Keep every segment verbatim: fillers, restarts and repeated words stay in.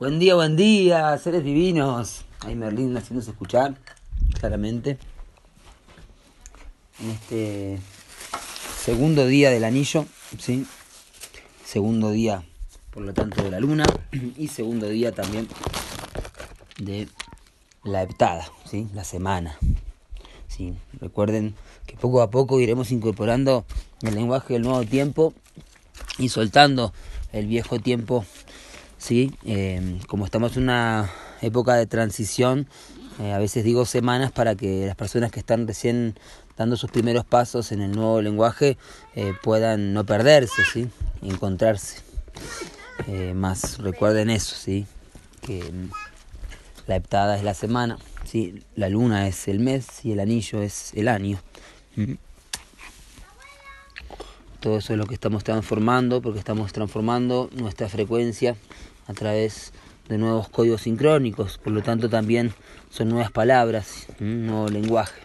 Buen día, buen día, seres divinos. Ahí Merlín haciéndose escuchar, claramente. En este segundo día del anillo, ¿sí? Segundo día, por lo tanto, de la luna. Y segundo día también de la heptada, ¿sí? La semana. ¿Sí? Recuerden que poco a poco iremos incorporando el lenguaje del nuevo tiempo y soltando el viejo tiempo. Sí, eh, como estamos en una época de transición, eh, a veces digo semanas para que las personas que están recién dando sus primeros pasos en el nuevo lenguaje eh, puedan no perderse, sí, encontrarse. Eh, más recuerden eso, sí, que la heptada es la semana, sí, la luna es el mes y el anillo es el año. Mm-hmm. Todo eso es lo que estamos transformando, porque estamos transformando nuestra frecuencia a través de nuevos códigos sincrónicos, por lo tanto también son nuevas palabras, un nuevo lenguaje.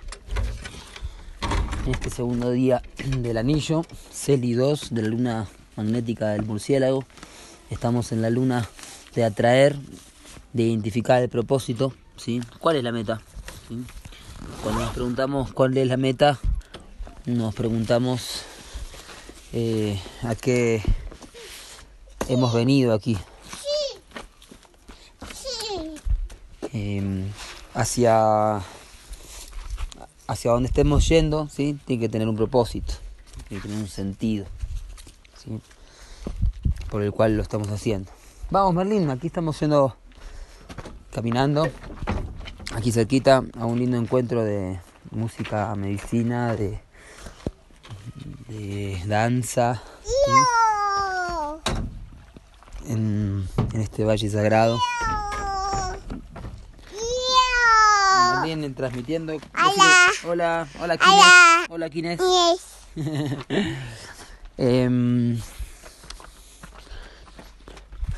En este segundo día del anillo, Celi dos, de la luna magnética del murciélago, estamos en la luna de atraer, de identificar el propósito, ¿sí? ¿Cuál es la meta? ¿Sí? Cuando nos preguntamos cuál es la meta, nos preguntamos eh, a qué hemos venido aquí. Eh, hacia hacia donde estemos yendo, ¿sí? Tiene que tener un propósito, tiene que tener un sentido, ¿sí? Por el cual lo estamos haciendo. Vamos, Merlín, aquí estamos yendo, caminando aquí cerquita a un lindo encuentro de música, medicina, de, de danza, ¿sí? en, en este valle sagrado. Transmitiendo. Hola. Hola. Hola, ¿quién es? Hola, ¿quién es? Yes.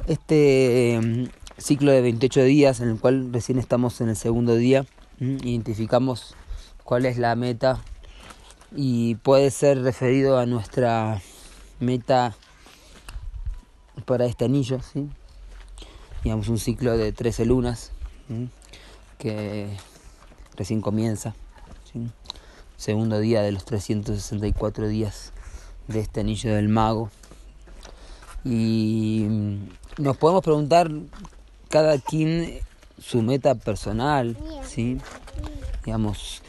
Este ciclo de veintiocho días, en el cual recién estamos en el segundo día, identificamos cuál es la meta y puede ser referido a nuestra meta para este anillo, ¿sí? Digamos un ciclo de trece lunas, ¿sí? Que recién comienza, ¿sí? Segundo día de los trescientos sesenta y cuatro días de este anillo del mago. Y nos podemos preguntar cada quien su meta personal, ¿sí? Digamos,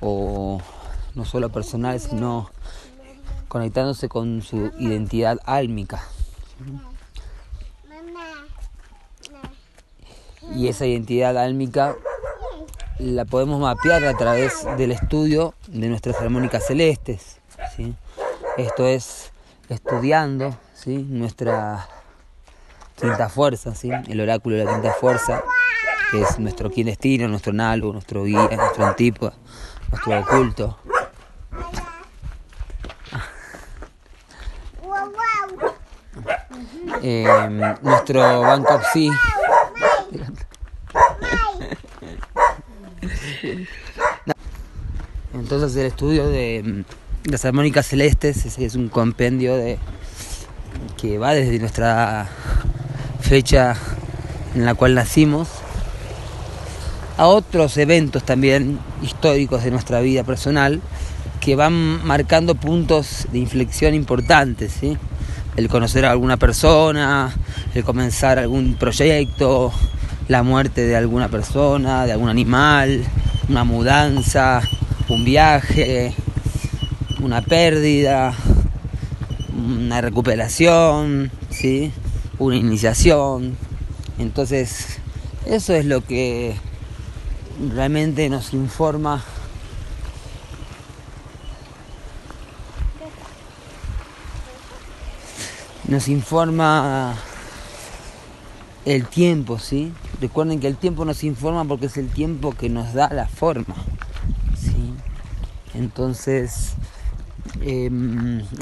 o no solo personal, sino conectándose con su identidad álmica, ¿sí? Y esa identidad álmica la podemos mapear a través del estudio de nuestras armónicas celestes, ¿sí? Esto es estudiando, ¿sí? Nuestra quinta fuerza, ¿sí? El oráculo de la quinta fuerza, que es nuestro kin destino, nuestro nalgo, nuestro guía, nuestro antípoda, nuestro oculto. Eh, nuestro Banco Psi. Entonces el estudio de las armónicas celestes es, es un compendio de, que va desde nuestra fecha en la cual nacimos a otros eventos también históricos de nuestra vida personal que van marcando puntos de inflexión importantes, ¿sí? El conocer a alguna persona, el comenzar algún proyecto, la muerte de alguna persona, de algún animal, una mudanza, un viaje, una pérdida, una recuperación, ¿sí? Una iniciación. Entonces, eso es lo que realmente nos informa nos informa el tiempo, ¿sí? Recuerden que el tiempo nos informa porque es el tiempo que nos da la forma, ¿sí? Entonces, eh,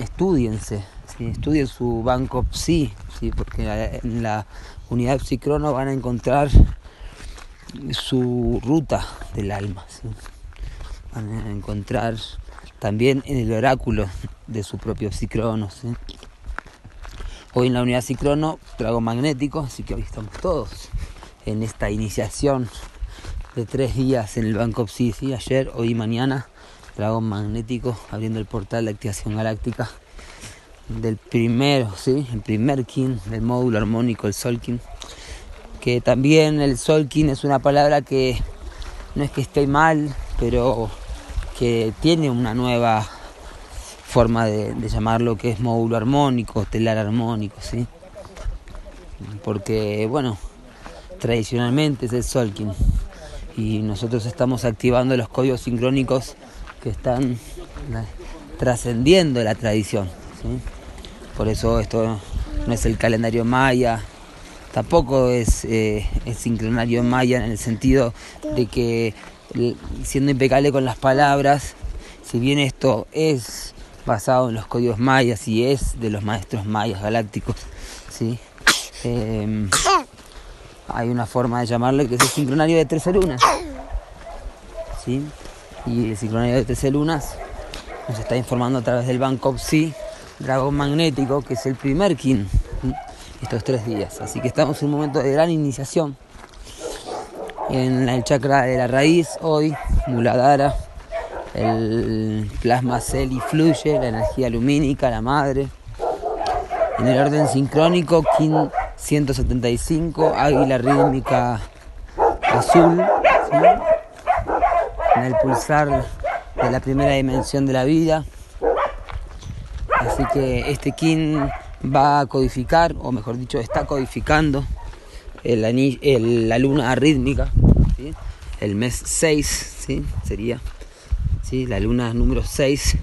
estudiense, ¿sí? Estudien su Banco Psi, ¿sí? Porque en la unidad Psicrono van a encontrar su ruta del alma, ¿sí? Van a encontrar también en el oráculo de su propio Psicrono, ¿sí? Hoy en la unidad Psicrono trago magnético, así que hoy estamos todos en esta iniciación de tres días en el Banco Psi, ¿sí? Ayer, hoy y mañana, trago magnético, abriendo el portal de activación galáctica del primero, ¿sí? El primer Kin del módulo armónico, el Sol Kin. Que también el Sol Kin es una palabra que no es que esté mal, pero que tiene una nueva forma de, de llamarlo, que es módulo armónico, estelar armónico, ¿sí? Porque, bueno, tradicionalmente es el Sol Kin y nosotros estamos activando los códigos sincrónicos que están trascendiendo la tradición, ¿sí? Por eso esto no es el calendario maya. Tampoco es eh, el sincronario maya en el sentido de que, siendo impecable con las palabras, si bien esto es basado en los códigos mayas y es de los maestros mayas galácticos, ¿sí? eh, hay una forma de llamarlo que es el sincronario de trece lunas, ¿sí? Y el sincronario de trece lunas nos está informando a través del Banco Psi, dragón magnético, que es el primer Kin, ¿sí? Estos tres días, así que estamos en un momento de gran iniciación en el chakra de la raíz. Hoy Muladhara, el plasma Seli fluye, la energía lumínica, la madre. En el orden sincrónico, Kin ciento setenta y cinco, Águila Rítmica Azul, ¿sí? En el pulsar de la primera dimensión de la vida. Así que este Kin va a codificar, o mejor dicho, está codificando el anillo, el, la luna rítmica, ¿sí? El mes seis, ¿sí? Sería, ¿sí? La luna número seis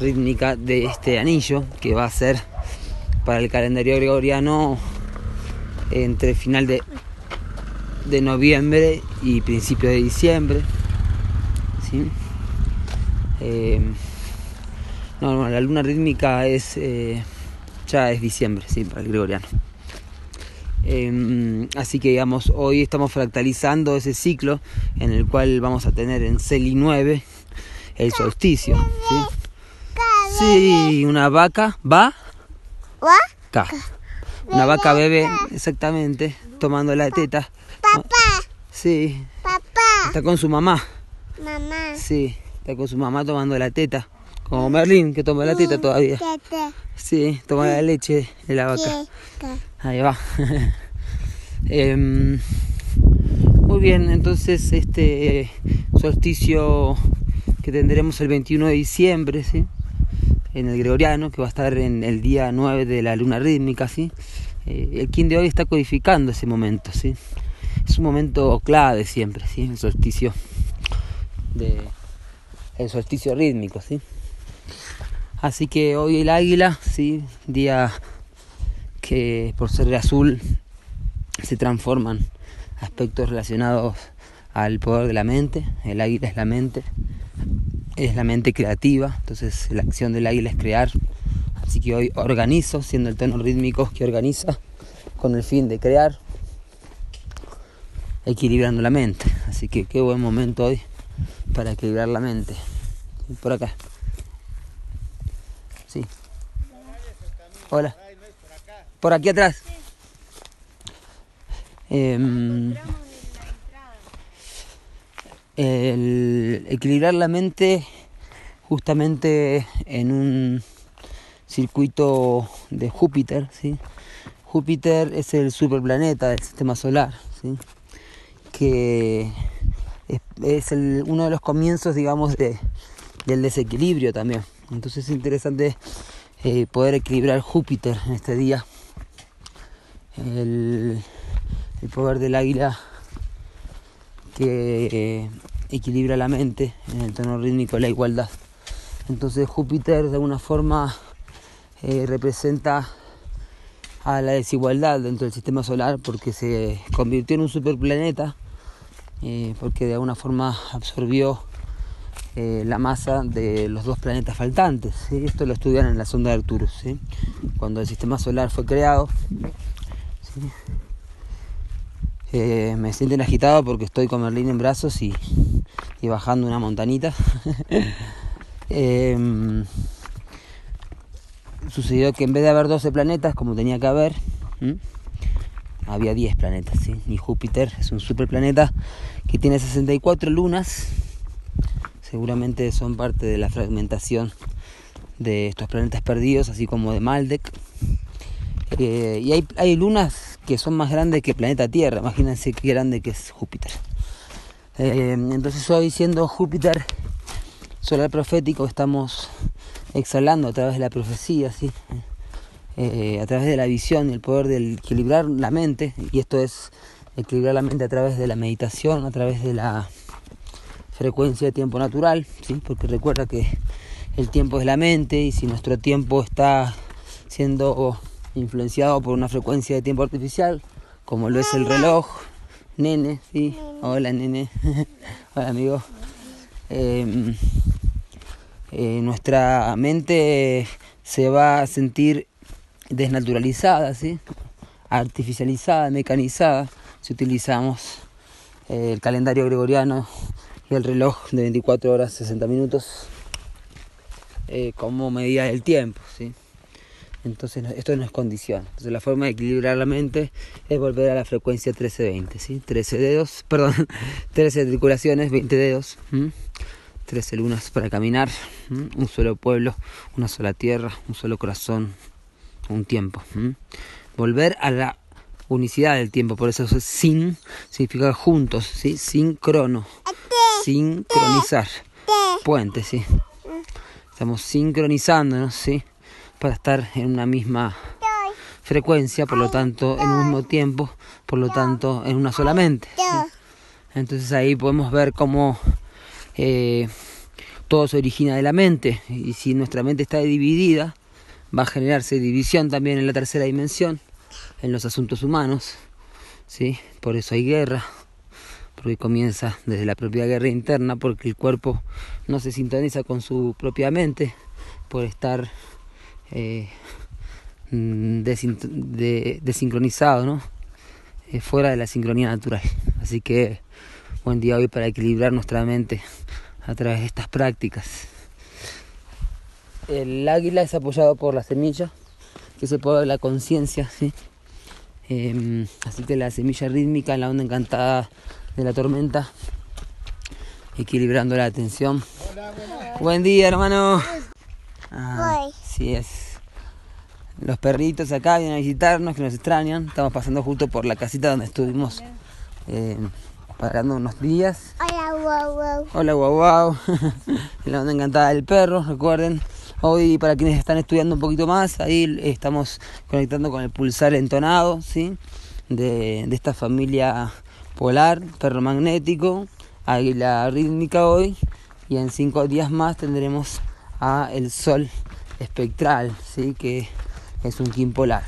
rítmica de este anillo, que va a ser para el calendario gregoriano entre final de, de noviembre y principio de diciembre, ¿sí? Eh, no, no, la luna rítmica es... Eh, ya es diciembre, sí, para el gregoriano. Eh, así que, digamos, hoy estamos fractalizando ese ciclo en el cual vamos a tener en Celi nueve el solsticio, ¿sí? Sí, una vaca va acá. Una vaca bebe, exactamente, tomando la teta. Papá. Sí. Papá. Está con su mamá. Mamá. Sí, está con su mamá tomando la teta. Como Merlín, que toma la teta todavía. Sí, toma la leche de la vaca. Ahí va. eh, muy bien, entonces este solsticio que tendremos el veintiuno de diciembre, ¿sí? En el gregoriano, que va a estar en el día nueve de la luna rítmica, ¿sí? Eh, el Kin de hoy está codificando ese momento, ¿sí? Es un momento clave siempre, ¿sí? El solsticio de... el solsticio rítmico, ¿sí? Así que hoy el águila, ¿sí? Día que por ser azul se transforman aspectos relacionados al poder de la mente. El águila es la mente, es la mente creativa, entonces la acción del águila es crear. Así que hoy organizo, siendo el tono rítmico que organiza, con el fin de crear, equilibrando la mente. Así que qué buen momento hoy para equilibrar la mente. Por acá. Sí. Hola. Por aquí atrás. Eh, el equilibrar la mente justamente en un circuito de Júpiter, ¿sí? Júpiter es el superplaneta del sistema solar, ¿sí? Que es el, uno de los comienzos, digamos, de, del desequilibrio también. Entonces es interesante eh, poder equilibrar Júpiter en este día. El, el poder del águila que eh, equilibra la mente en el tono rítmico de la igualdad. Entonces Júpiter de alguna forma eh, representa a la desigualdad dentro del sistema solar, porque se convirtió en un superplaneta. Eh, porque de alguna forma absorbió eh, la masa de los dos planetas faltantes, ¿sí? Esto lo estudian en la sonda de Arturus, ¿sí? Cuando el sistema solar fue creado, ¿sí? eh, me sienten agitado porque estoy con Merlín en brazos y, y bajando una montanita. eh, sucedió que en vez de haber doce planetas, como tenía que haber, ¿m? había diez planetas, ¿sí? Y Júpiter es un superplaneta que tiene sesenta y cuatro lunas. Seguramente son parte de la fragmentación de estos planetas perdidos, así como de Maldek. Eh, y hay, hay lunas que son más grandes que el planeta Tierra. Imagínense qué grande que es Júpiter. Eh, entonces hoy, siendo Júpiter solar profético, estamos exhalando a través de la profecía, ¿sí? eh, a través de la visión y el poder de equilibrar la mente. Y esto es equilibrar la mente a través de la meditación, a través de la frecuencia de tiempo natural, ¿sí? Porque recuerda que el tiempo es la mente, y si nuestro tiempo está siendo influenciado por una frecuencia de tiempo artificial, como lo es el reloj, nene, sí, hola nene, hola amigo, eh, eh, nuestra mente se va a sentir desnaturalizada, ¿sí? Artificializada, mecanizada, si utilizamos eh, el calendario gregoriano y el reloj de veinticuatro horas sesenta minutos eh, como medida del tiempo, ¿sí? Entonces esto no es condición. Entonces la forma de equilibrar la mente es volver a la frecuencia trece veinte, ¿sí? trece dedos, perdón, trece articulaciones, veinte dedos, ¿m? trece lunas para caminar, ¿m? Un solo pueblo, una sola tierra, un solo corazón, un tiempo, ¿m? Volver a la unicidad del tiempo, por eso es sin, significa juntos, ¿sí? Sincrono, sincronizar, puente, ¿sí? Estamos sincronizándonos, ¿sí? Para estar en una misma frecuencia, por lo tanto, en un mismo tiempo, por lo tanto, en una sola mente, ¿sí? Entonces ahí podemos ver cómo eh, todo se origina de la mente, y si nuestra mente está dividida, va a generarse división también en la tercera dimensión, en los asuntos humanos, ¿sí? Por eso hay guerra, porque comienza desde la propia guerra interna, porque el cuerpo no se sintoniza con su propia mente, por estar Eh, desincronizado, de, de ¿no? Eh, fuera de la sincronía natural. Así que buen día hoy para equilibrar nuestra mente a través de estas prácticas. El águila es apoyado por la semilla, que es el poder de la conciencia, ¿sí? eh, así que la semilla rítmica, la onda encantada de la tormenta, equilibrando la atención. Hola, hola. Buen día, hermano. Ah, sí es. Los perritos acá vienen a visitarnos, que nos extrañan. Estamos pasando justo por la casita donde estuvimos eh, parando unos días. Hola, guau, guau. Hola, guau, guau. La onda encantada del perro, recuerden. Hoy, para quienes están estudiando un poquito más, ahí estamos conectando con el pulsar entonado, ¿sí? De, de esta familia polar, perro magnético, águila rítmica hoy. Y en cinco días más tendremos a el sol espectral, ¿sí? Que es un kin polar,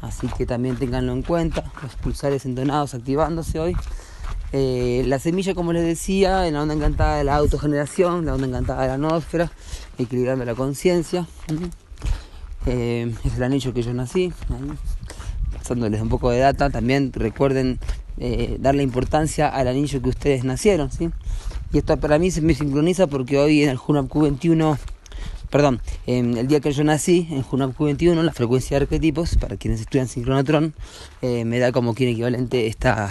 así que también ténganlo en cuenta, los pulsares entonados activándose hoy. Eh, la semilla, como les decía, en la onda encantada de la autogeneración, la onda encantada de la atmósfera, equilibrando la conciencia. Uh-huh. Eh, es el anillo que yo nací, ¿eh? Pasándoles un poco de data, también recuerden eh, darle importancia al anillo que ustedes nacieron, ¿sí? Y esto para mí se me sincroniza porque hoy en el Hunab Ku veintiuno, perdón, en el día que yo nací, en Hunab Ku veintiuno, la frecuencia de arquetipos, para quienes estudian sincronatrón, eh, me da como kin equivalente esta,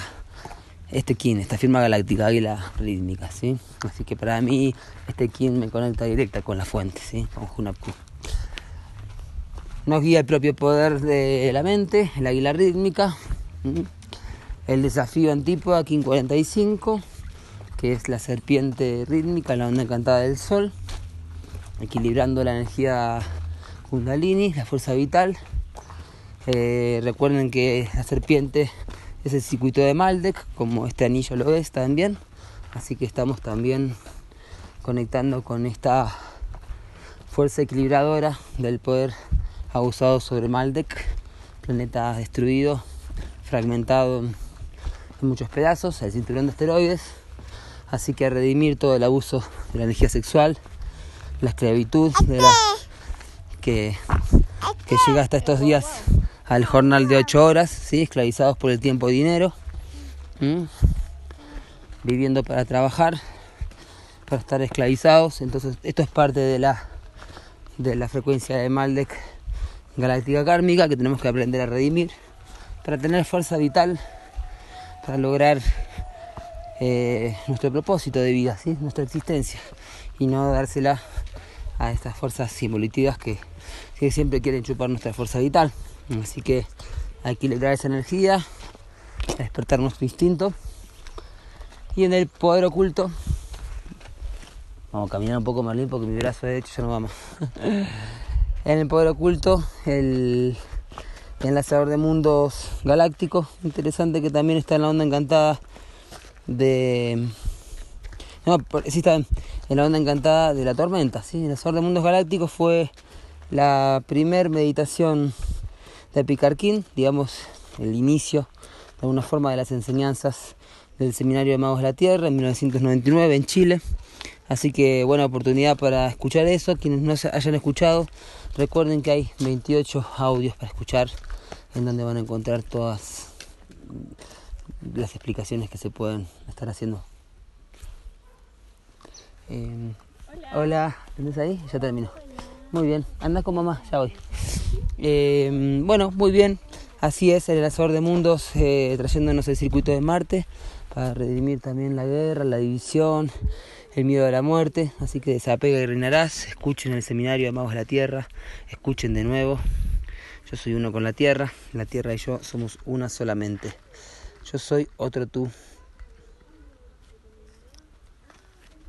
este kin, esta firma galáctica, águila rítmica, ¿sí? Así que para mí este kin me conecta directa con la fuente, ¿sí? Con Hunab Ku. Nos guía el propio poder de la mente, el águila rítmica, ¿sí? El desafío antípoda, kin cuarenta y cinco. Que es la serpiente rítmica, la onda encantada del sol, equilibrando la energía kundalini, la fuerza vital. Eh, recuerden que la serpiente es el circuito de Maldek, como este anillo lo es también, así que estamos también conectando con esta fuerza equilibradora del poder abusado sobre Maldek, planeta destruido, fragmentado en muchos pedazos, el cinturón de asteroides. Así que a redimir todo el abuso de la energía sexual, la esclavitud de la, que, que llega hasta estos días al jornal de ocho horas, ¿sí? Esclavizados por el tiempo y dinero, ¿Mm? Viviendo para trabajar, para estar esclavizados. Entonces esto es parte de la, de la frecuencia de Maldek galáctica kármica que tenemos que aprender a redimir para tener fuerza vital para lograr eh, nuestro propósito de vida, ¿sí? Nuestra existencia, y no dársela a estas fuerzas simbolitivas que, que siempre quieren chupar nuestra fuerza vital. Así que hay que equilibrar esa energía, despertar nuestro instinto, y en el poder oculto vamos a caminar un poco más limpio porque mi brazo derecho ya no va más. En el poder oculto, el enlazador de mundos galácticos, interesante, que también está en la onda encantada de... No, sí está en la onda encantada de la tormenta, ¿sí? El enlazador de mundos galácticos fue la primer meditación de Picarquín, digamos el inicio de alguna forma de las enseñanzas del Seminario de Magos de la Tierra en mil novecientos noventa y nueve en Chile. Así que buena oportunidad para escuchar eso. Quienes no se hayan escuchado, recuerden que hay veintiocho audios para escuchar, en donde van a encontrar todas las explicaciones que se pueden estar haciendo. Eh, hola. Hola, ¿estás ahí? Ya terminó. Muy bien, anda con mamá, ya voy. Eh, bueno, muy bien, así es, el Erasor de Mundos, eh, trayéndonos el circuito de Marte para redimir también la guerra, la división, el miedo a la muerte. Así que desapega y reinarás. Escuchen el Seminario de Magos de la Tierra, escuchen de nuevo. Yo soy uno con la Tierra, la Tierra y yo somos una solamente. Yo soy otro tú.